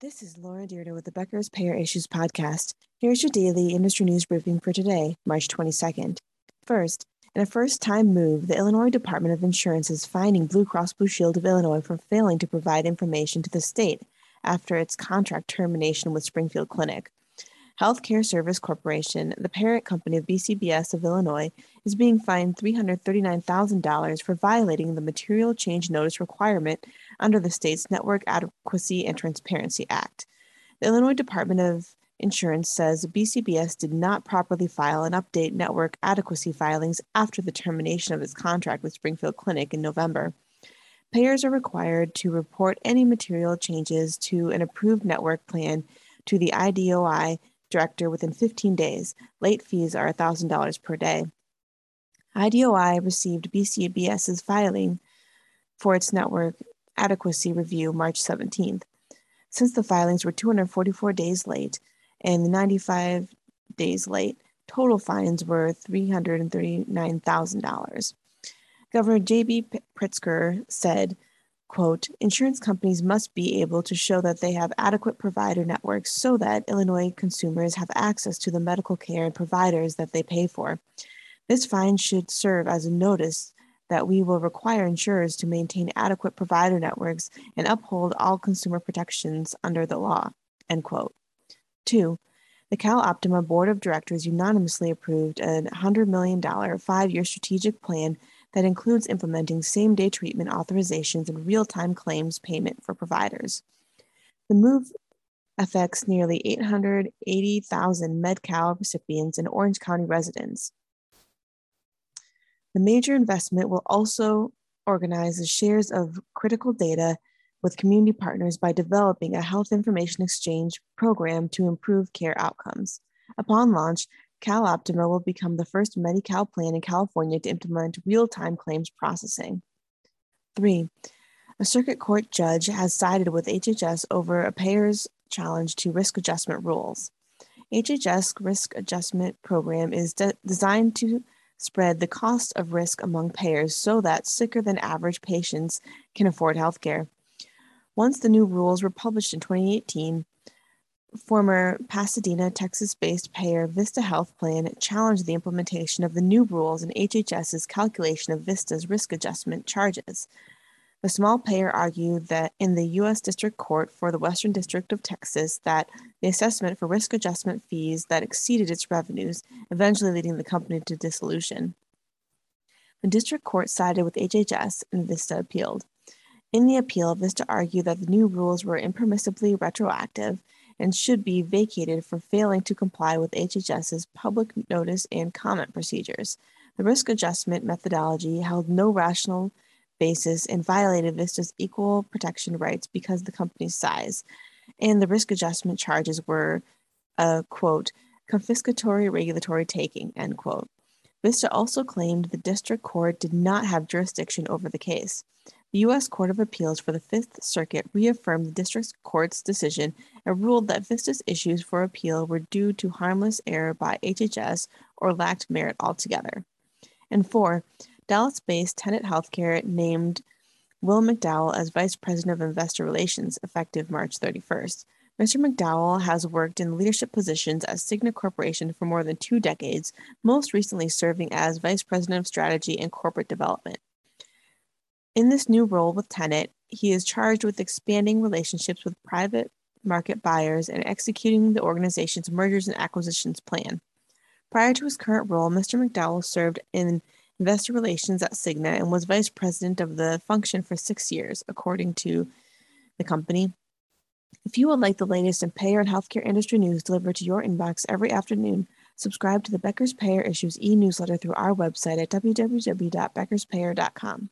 This is Laura Deirdre with the Becker's Payer Issues Podcast. Here's your daily industry news briefing for today, March 22nd. First, in a first-time move, the Illinois Department of Insurance is fining Blue Cross Blue Shield of Illinois for failing to provide information to the state after its contract termination with Springfield Clinic. Healthcare Service Corporation, the parent company of BCBS of Illinois, is being fined $339,000 for violating the material change notice requirement under the state's Network Adequacy and Transparency Act. The Illinois Department of Insurance says BCBS did not properly file and update network adequacy filings after the termination of its contract with Springfield Clinic in November. Payers are required to report any material changes to an approved network plan to the IDOI director within 15 days. Late fees are $1,000 per day. IDOI received BCBS's filing for its network adequacy review March 17th. Since the filings were 244 days late and 95 days late, total fines were $339,000. Governor J.B. Pritzker said, quote, "Insurance companies must be able to show that they have adequate provider networks so that Illinois consumers have access to the medical care and providers that they pay for. This fine should serve as a notice that we will require insurers to maintain adequate provider networks and uphold all consumer protections under the law," end quote. 2. The Cal Optima Board of Directors unanimously approved a $100 million five-year strategic plan that includes implementing same-day treatment authorizations and real-time claims payment for providers. The move affects nearly 880,000 Medi-Cal recipients and Orange County residents. The major investment will also organize the shares of critical data with community partners by developing a health information exchange program to improve care outcomes. Upon launch, Cal Optima will become the first Medi-Cal plan in California to implement real-time claims processing. 3. A circuit court judge has sided with HHS over a payer's challenge to risk adjustment rules. HHS risk adjustment program is designed to spread the cost of risk among payers so that sicker-than-average patients can afford health care. Once the new rules were published in 2018, former Pasadena, Texas-based payer Vista Health Plan challenged the implementation of the new rules in HHS's calculation of Vista's risk adjustment charges. The small payer argued that in the U.S. District Court for the Western District of Texas that the assessment for risk adjustment fees that exceeded its revenues, eventually leading the company to dissolution. The district court sided with HHS and Vista appealed. In the appeal, Vista argued that the new rules were impermissibly retroactive and should be vacated for failing to comply with HHS's public notice and comment procedures. The risk adjustment methodology held no rational basis and violated Vista's equal protection rights because of the company's size, and the risk adjustment charges were a, quote, confiscatory regulatory taking, end quote. Vista also claimed the district court did not have jurisdiction over the case. The U.S. Court of Appeals for the Fifth Circuit reaffirmed the district court's decision and ruled that Vista's issues for appeal were due to harmless error by HHS or lacked merit altogether. And 4, Dallas-based Tenet Healthcare named Will McDowell as Vice President of Investor Relations, effective March 31st. Mr. McDowell has worked in leadership positions at Cigna Corporation for more than 2 decades, most recently serving as Vice President of Strategy and Corporate Development. In this new role with Tenet, he is charged with expanding relationships with private market buyers and executing the organization's mergers and acquisitions plan. Prior to his current role, Mr. McDowell served in investor relations at Cigna and was vice president of the function for 6 years, according to the company. If you would like the latest in payer and healthcare industry news delivered to your inbox every afternoon, subscribe to the Becker's Payer Issues e-newsletter through our website at www.beckerspayer.com.